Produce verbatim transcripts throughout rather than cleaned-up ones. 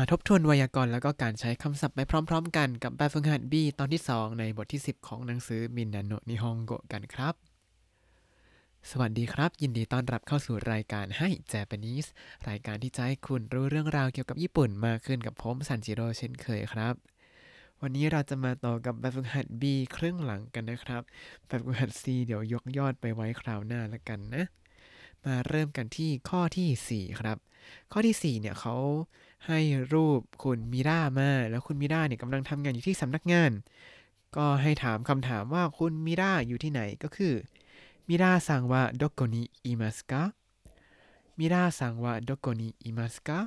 มาทบทวนไวยากรณ์แล้วก็การใช้คำศัพท์ไปพร้อมๆกันกับแบบฝึกหัด B ตอนที่สองในบทที่สิบของหนังสือมินนาโนะนิฮงโกะกันครับสวัสดีครับยินดีต้อนรับเข้าสู่รายการให้ Japanese รายการที่จะให้คุณรู้เรื่องราวเกี่ยวกับญี่ปุ่นมากขึ้นกับผมซันจิโร่เช่นเคยครับวันนี้เราจะมาต่อกับแบบฝึกหัด B ครึ่งหลังกันนะครับแบบฝึกหัด C เดี๋ยวยกยอดไปไว้คราวหน้าละกันนะมาเริ่มกันที่ข้อที่สี่ครับข้อที่สี่เนี่ยเขาให้รูปคุณมิร่ามาแล้วคุณมิร่าเนี่ยกำลังทำงานอยู่ที่สำนักงานก็ให้ถามคำถามว่าคุณมิร่าอยู่ที่ไหนก็คือมิร่าซังวะโดโกนิอิมัสกะมิร่าซังวะโดโกนิอิมัสกะ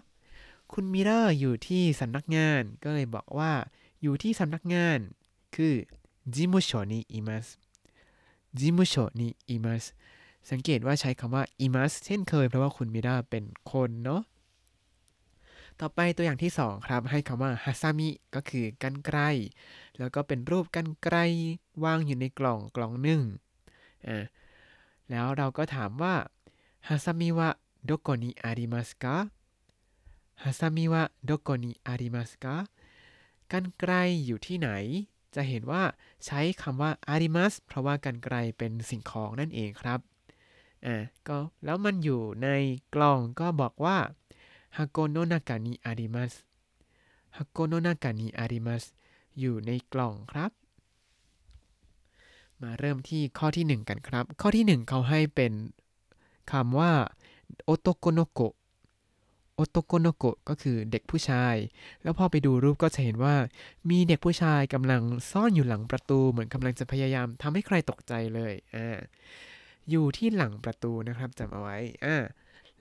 คุณมิร่าอยู่ที่สำนักงานก็เลยบอกว่าอยู่ที่สำนักงานคือจิมุโชนิอิมัสจิมุโชนิอิมัสสังเกตว่าใช้คำว่าอิมัสเช่นเคยเพราะว่าคุณมิร่าเป็นคนเนาะต่อไปตัวอย่างที่สองครับให้คำว่าฮาซามิก็คือกันไกรแล้วก็เป็นรูปกันไกรวางอยู่ในกล่องกล่องหนึ่งอ่าแล้วเราก็ถามว่าฮาซามิวะโดโกนิอาริมัสกะฮาซามิวะโดโกนิอาริมัสกะกันไกรอยู่ที่ไหนจะเห็นว่าใช้คำว่าอาริมัสเพราะว่ากันไกรเป็นสิ่งของนั่นเองครับอ่าก็แล้วมันอยู่ในกล่องก็บอกว่าฮาโกโนะนากะนิอาริมัสฮาโกโนะนากะนิอาริมัสอยู่ในกล่องครับมาเริ่มที่ข้อที่หนึ่งกันครับข้อที่หนึ่งเขาให้เป็นคำว่าโอโตโกโนโกะโอโตโกโนโกะก็คือเด็กผู้ชายแล้วพอไปดูรูปก็จะเห็นว่ามีเด็กผู้ชายกำลังซ่อนอยู่หลังประตูเหมือนกำลังจะพยายามทำให้ใครตกใจเลยอ่าอยู่ที่หลังประตูนะครับจำเอาไว้อ่า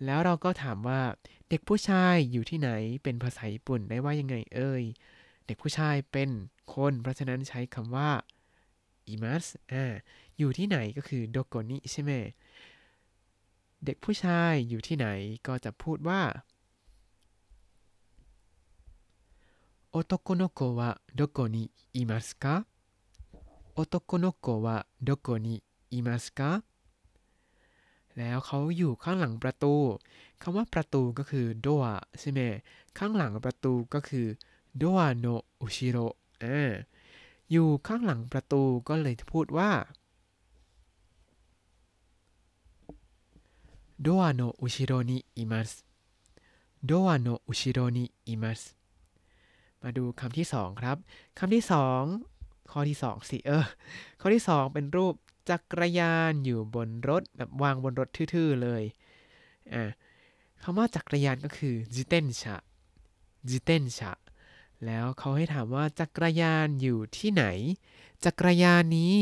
แล้วเราก็ถามว่าเด็กผู้ชายอยู่ที่ไหนเป็นภาษาญี่ปุ่นได้ว่ายังไงเอ่ยเด็กผู้ชายเป็นคนเพราะฉะนั้นใช้คำว่าอิมัสอ่าอยู่ที่ไหนก็คือโดโกนิใช่ไหมเด็กผู้ชายอยู่ที่ไหนก็จะพูดว่าโอโตโกโนโกะวะโดโกนิอิมัสกะโอโตโกโนโกะวะโดโกนิอิมัสกะแล้วเขาอยู่ข้างหลังประตูคำว่าประตูก็คือโดะใช่ไหมข้างหลังประตูก็คือโดะโนอุชิโรอ่าอยู่ข้างหลังประตูก็เลยพูดว่าโดะโนอุชิโรนิอิมัสโดะโนอุชิโรนิอิมัสมาดูคำที่สองครับคำที่สองข้อที่สองสิเออข้อที่สองเป็นรูปจักรยานอยู่บนรถแบบวางบนรถทื่อๆเลยอ่าคำว่าจักรยานก็คือจิเต็นชะจิเต็นชะแล้วเขาให้ถามว่าจักรยานอยู่ที่ไหนจักรยานนี้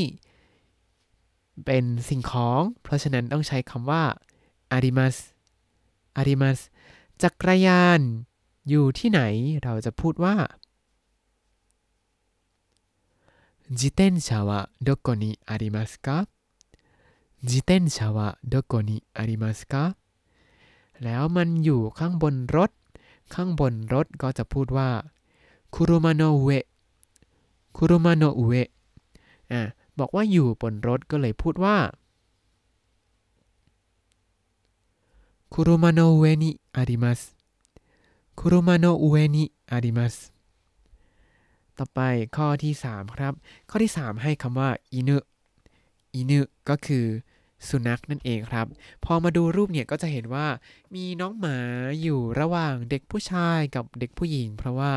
เป็นสิ่งของเพราะฉะนั้นต้องใช้คำว่าอาริมัสอาริมัสจักรยานอยู่ที่ไหนเราจะพูดว่า自転車はどこにありますか自転車はどこにありますかแล้วมันอยู่ข้างบนรถข้างบนรถก็จะพูดว่าคุรุมะโนะอุเอะคุรุมะโนะอุเอะอ่ะบอกว่าอยู่บนรถก็เลยพูดว่าคุรุมะโนะอุเอะนิอาริมัสคุรุมะโนะอุเอะนิอาริมัสต่อไปข้อที่สามครับข้อที่สามให้คำว่าอินุอินุก็คือสุนัขนั่นเองครับพอมาดูรูปเนี่ยก็จะเห็นว่ามีน้องหมาอยู่ระหว่างเด็กผู้ชายกับเด็กผู้หญิงเพราะว่า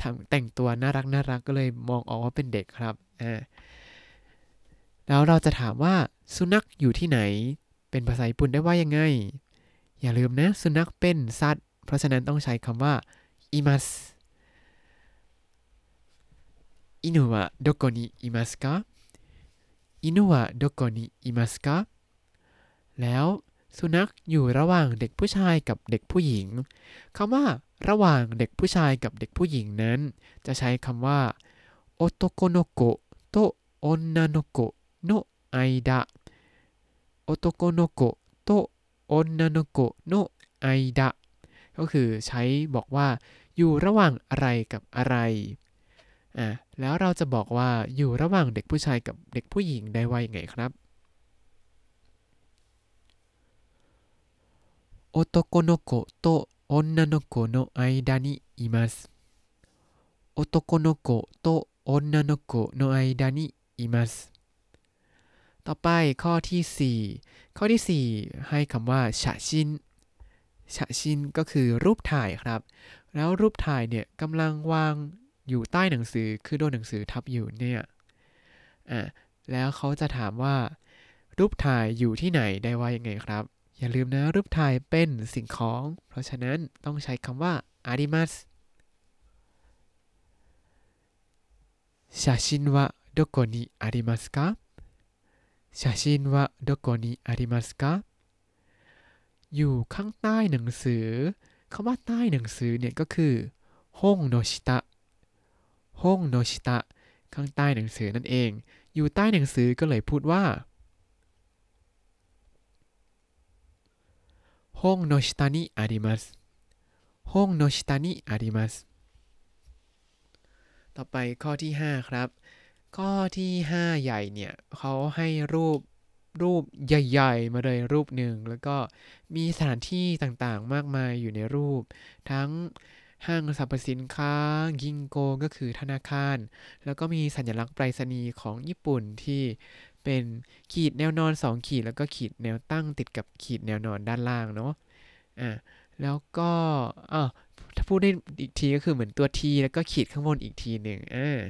ทำแต่งตัวน่ารักน่ารักก็เลยมองออกว่าเป็นเด็กครับอ่าแล้วเราจะถามว่าสุนัขอยู่ที่ไหนเป็นภาษาญี่ปุ่นได้ว่ายังไงอย่าลืมนะสุนัขเป็นสัตว์เพราะฉะนั้นต้องใช้คำว่าอิมัส犬はどこにいますか犬はどこにいますかแล้วสุนัขอยู่ระหว่างเด็กผู้ชายกับเด็กผู้หญิงคำว่าระหว่างเด็กผู้ชายกับเด็กผู้หญิงนั้นจะใช้คำว่าโอโตโกโนโกะโตโอนนาโนโกะโนะไอดะโอโตโกโนโกะโตโอนนาโนโกะโนะไอดะก็คือใช้บอกว่าอยู่ระหว่างอะไรกับอะไรอ่ะแล้วเราจะบอกว่าอยู่ระหว่างเด็กผู้ชายกับเด็กผู้หญิงได้ว่ายังไงครับโอโตโกโนโกะโต女の子の間にいます。男の子と女の子の間にいます。ต่อไปข้อที่สี่ข้อที่สี่ให้คำว่าฉะชินฉะชินก็คือรูปถ่ายครับแล้วรูปถ่ายเนี่ยกำลังวางอยู่ใต้หนังสือคือโดนหนังสือทับอยู่เนี่ยอ่ะแล้วเขาจะถามว่ารูปถ่ายอยู่ที่ไหนได้ว่ายังไงครับอย่าลืมนะรูปถ่ายเป็นสิ่งของเพราะฉะนั้นต้องใช้คำว่าอาริมัส写真はどこにありますか写真はどこにありますかอยู่ข้างใต้หนังสือคำว่าใต้หนังสือเนี่ยก็คือฮงโนชิตะฮงโนชิตะข้างใต้หนังสือนั่นเองอยู่ใต้หนังสือก็เลยพูดว่า本の下にあります。本の下にあります。ต่อไปข้อที่ห้าครับข้อที่ห้าใหญ่เนี่ยเขาให้รูปรูปใหญ่ๆมาเลยรูปหนึ่งแล้วก็มีสถานที่ต่างๆมากมายอยู่ในรูปทั้งห้างสรรพสินค้ากิงโกก็คือธนาคารแล้วก็มีสัญลักษณ์ไปรษณีย์ของญี่ปุ่นที่เป็นขีดแนวนอนสองขีดแล้วก็ขีดแนวตั้งติดกับขีดแนวนอนด้านล่างเนาะอ่ะแล้วก็อ่ะถ้าพูดได้อีกทีก็คือเหมือนตัว T แล้วก็ขีดข้างบนอีกทีหนึ่งอ่ะ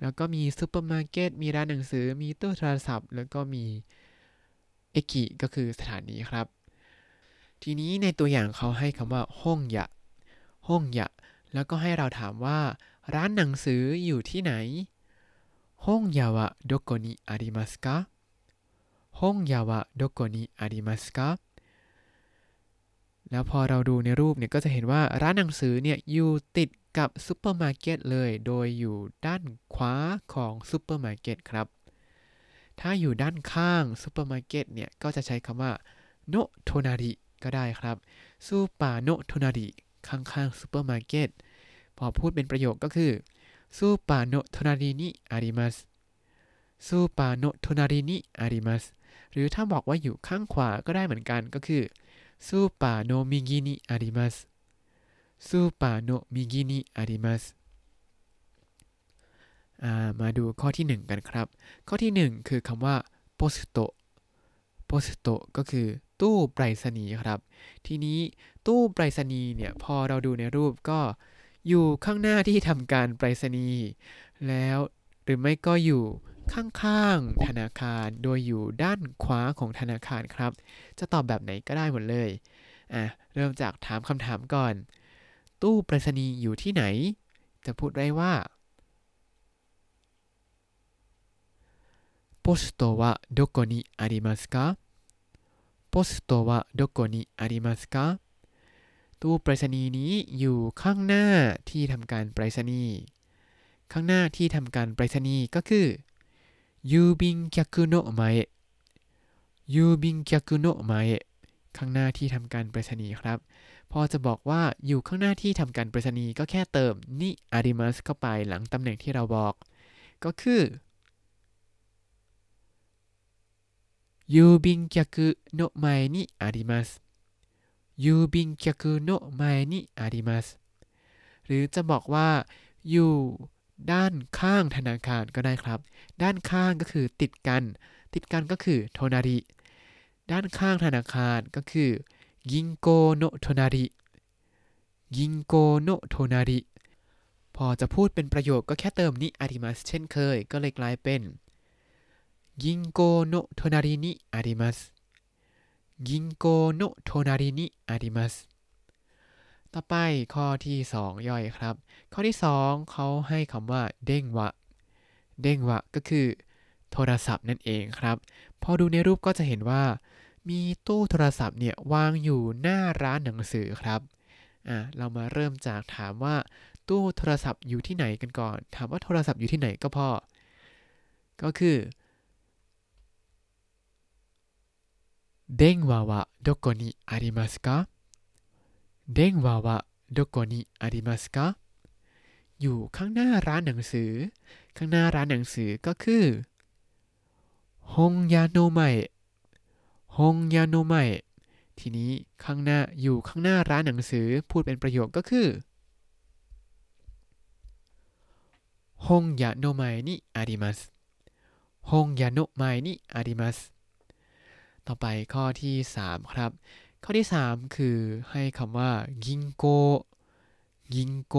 แล้วก็มีซุปเปอร์มาร์เก็ตมีร้านหนังสือมีตู้โทรศัพท์แล้วก็มีเอกิก็คือสถานีครับทีนี้ในตัวอย่างเขาให้คำว่าห้องยะห้องยะแล้วก็ให้เราถามว่าร้านหนังสืออยู่ที่ไหน本屋はどこにありますか本屋はどこにありますかแล้วพอเราดูในรูปเนี่ยก็จะเห็นว่าร้านหนังสือเนี่ยอยู่ติดกับซุปเปอร์มาร์เก็ตเลยโดยอยู่ด้านขวาของซุปเปอร์มาร์เก็ตครับถ้าอยู่ด้านข้างซุปเปอร์มาร์เก็ตเนี่ยก็จะใช้คำว่าโนโทนาริก็ได้ครับซูปาโนโทนาริข้างๆซุปเปอร์มาร์เก็ตพอพูดเป็นประโยคก็คือスーパーの隣にあります。スーパーの隣にあります。หรือถ้าบอกว่าอยู่ข้างขวาก็ได้เหมือนกันก็คือスーパーの右にあります。スーパーの右にあります。อ่ามาดูข้อที่หนึ่งกันครับข้อที่หนึ่งคือคำว่าポストポストก็คือตู้ไปรษณีย์ครับทีนี้ตู้ไปรษณีย์เนี่ยพอเราดูในรูปก็อยู่ข้างหน้าที่ทำการไปรษณีย์แล้วหรือไม่ก็อยู่ข้างๆธนาคารโดยอยู่ด้านขวาของธนาคารครับจะตอบแบบไหนก็ได้หมดเลยอ่ะเริ่มจากถามคำถามก่อนตู้ไปรษณีย์อยู่ที่ไหนจะพูดได้ว่าポストはどこにありますかポストはどこにありますかตู้ไปรษณีย์นี้อยู่ข้างหน้าที่ทำการไปรษณีย์ข้างหน้าที่ทำการไปรษณีย์ก็คือยูบินแคคุโนะมาเอะยูบินแคคุโนะมาเอะข้างหน้าที่ทำการไปรษณีย์ครับพอจะบอกว่าอยู่ข้างหน้าที่ทำการไปรษณีย์ก็แค่เติมนิอาริมัสเข้าไปหลังตำแหน่งที่เราบอกก็คือยูบินแคคุโนะมาเอะนิอาริมัส郵便局の前にありますหรือจะบอกว่าอยู่ด้านข้างธนาคารก็ได้ครับด้านข้างก็คือติดกันติดกันก็คือโทนาริด้านข้างธนาคารก็คือยิงโกโนโทนาริยิงโกโนโทนาริพอจะพูดเป็นประโยคก็แค่เติมนิอาริมัสเช่นเคยก็เลยกลายเป็นยิงโกโนโทนารินิอาริมัส銀行の隣にありますต่อไปข้อที่สองย่อยครับข้อที่สองเขาให้คำว่าเด้งวะเด้งวะก็คือโทรศัพท์นั่นเองครับพอดูในรูปก็จะเห็นว่ามีตู้โทรศัพท์เนี่ยวางอยู่หน้าร้านหนังสือครับอ่ะเรามาเริ่มจากถามว่าตู้โทรศัพท์อยู่ที่ไหนกันก่อนถามว่าโทรศัพท์อยู่ที่ไหนก็พอก็คือ電話はどこにありますか電話はどこにありますかอยู่ข้างหน้าร้านหนังสือข้างหน้าร้านหนังสือก็คือ本屋の前本屋の前ทีนี้ข้างหน้าอยู่ข้างหน้าร้านหนังสือพูดเป็นประโยคก็คือฮงยาโนไมนิอาริมัสฮงยาโนไมนิอาริมัสต่อไปข้อที่สามครับข้อที่สามคือให้คำว่ากินโกกินโก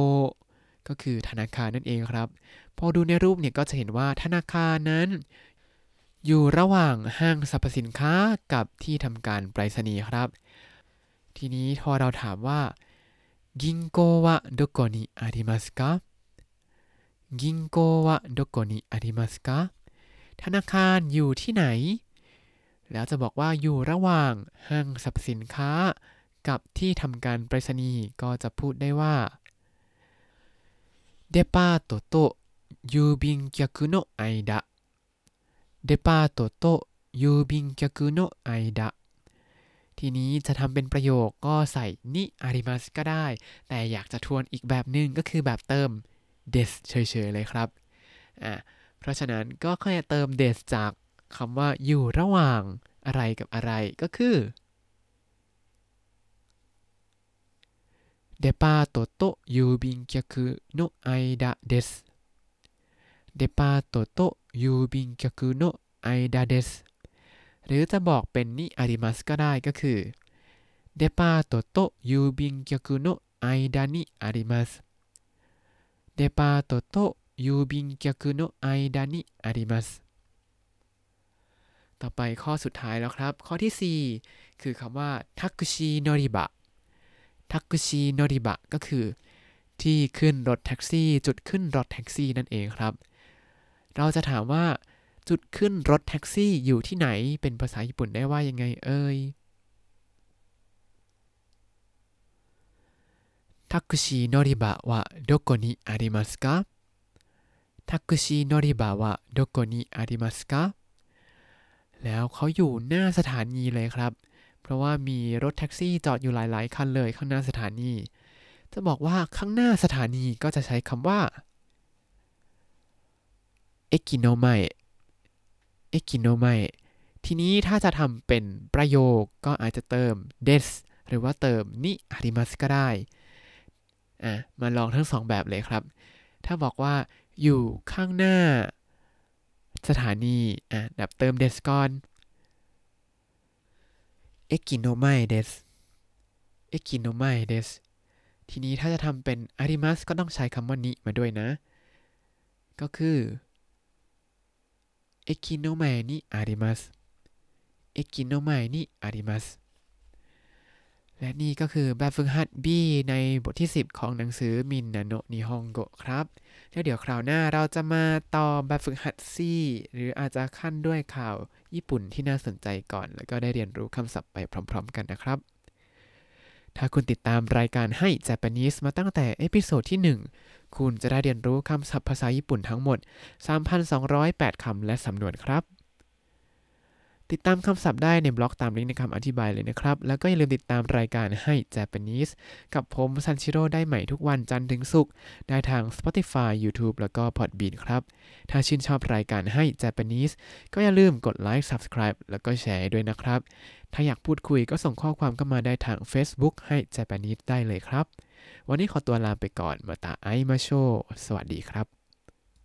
ก็คือธนาคารนั่นเองครับพอดูในรูปเนี่ยก็จะเห็นว่าธนาคารนั้นอยู่ระหว่างห้างสรรพสินค้ากับที่ทำการไปรษณีย์ครับทีนี้พอเราถามว่ากินโกวะโดโกนิอาริมัสกะกินโกวะโดโกนิอาริมัสกะธนาคารอยู่ที่ไหนแล้วจะบอกว่าอยู่ระหว่างห้างสรรพสินค้ากับที่ทำการไปรษณีย์ก็จะพูดได้ว่าเดปาโตโตยูบินแคคุโนะไอดะเดปาโตโตยูบินแคคุโนะไอดะทีนี้จะทำเป็นประโยคก็ใส่นิอาริมัสก็ได้แต่อยากจะทวนอีกแบบนึงก็คือแบบเติมเดสเฉยๆเลยครับอ่ะเพราะฉะนั้นก็แค่เติมเดสจากคำว่าอยู่ระหว่างอะไรกับอะไรก็คือデパートと郵便局の間です。デパートと郵便局の間です。หรือจะบอกเป็นนิอาริมัสก็ได้ก็คือデパートと郵便局の間にあります。デパートと郵便局の間にあります。ต่อไปข้อสุดท้ายแล้วครับข้อที่สี่คือคำว่าタクシー乗り場ทักชิโนริบะก็คือที่ขึ้นรถแท็กซี่จุดขึ้นรถแท็กซี่นั่นเองครับเราจะถามว่าจุดขึ้นรถแท็กซี่อยู่ที่ไหนเป็นภาษาญี่ปุ่นได้ว่ายังไงเอ่ยทักชิโนริบะวะどこにありますかทักชิโนริบะวะどこにありますかแล้วเขาอยู่หน้าสถานีเลยครับเพราะว่ามีรถแท็กซี่จอดอยู่หลายๆคันเลยข้างหน้าสถานีจะบอกว่าข้างหน้าสถานีก็จะใช้คำว่าเอกิโนไมเอกิโนไมทีนี้ถ้าจะทำเป็นประโยคก็อาจจะเติมเดสหรือว่าเติมนิอาริมัสก็ได้อ่ะมาลองทั้งสองแบบเลยครับถ้าบอกว่าอยู่ข้างหน้าสถานีอ่ะดับเติมเดสก่อน駅の前です。駅の前です。ทีนี้ถ้าจะทำเป็นอาริมัสก็ต้องใช้คำว่านิมาด้วยนะก็คือ駅の前にあります。駅の前にあります。และนี่ก็คือแบบฝึกหัด B ในบทที่สิบของหนังสือมินนาโนะนิฮงโกะครับแล้วเดี๋ยวคราวหน้าเราจะมาต่อแบบฝึกหัด C หรืออาจจะขั้นด้วยข่าวญี่ปุ่นที่น่าสนใจก่อนแล้วก็ได้เรียนรู้คำศัพท์ไปพร้อมๆกันนะครับถ้าคุณติดตามรายการให้ Japanese มาตั้งแต่เอพิโซดที่หนึ่งคุณจะได้เรียนรู้คำศัพท์ภาษาญี่ปุ่นทั้งหมด สามพันสองร้อยแปด คำและสำนวนครับติดตามคำศัพท์ได้ในบล็อกตามลิงก์ในคำอธิบายเลยนะครับแล้วก็อย่าลืมติดตามรายการให้ Japanese กับผมซันชิโร่ได้ใหม่ทุกวันจันทร์ถึงศุกร์ได้ทาง Spotify YouTube แล้วก็ Podbean ครับถ้าชื่นชอบรายการให้ Japanese ก็อย่าลืมกดไลค์ Subscribe แล้วก็แชร์ด้วยนะครับถ้าอยากพูดคุยก็ส่งข้อความเข้ามาได้ทาง Facebook ให้ Japanese ได้เลยครับวันนี้ขอตัวลาไปก่อนมาตาไอมาโชสวัสดีครับ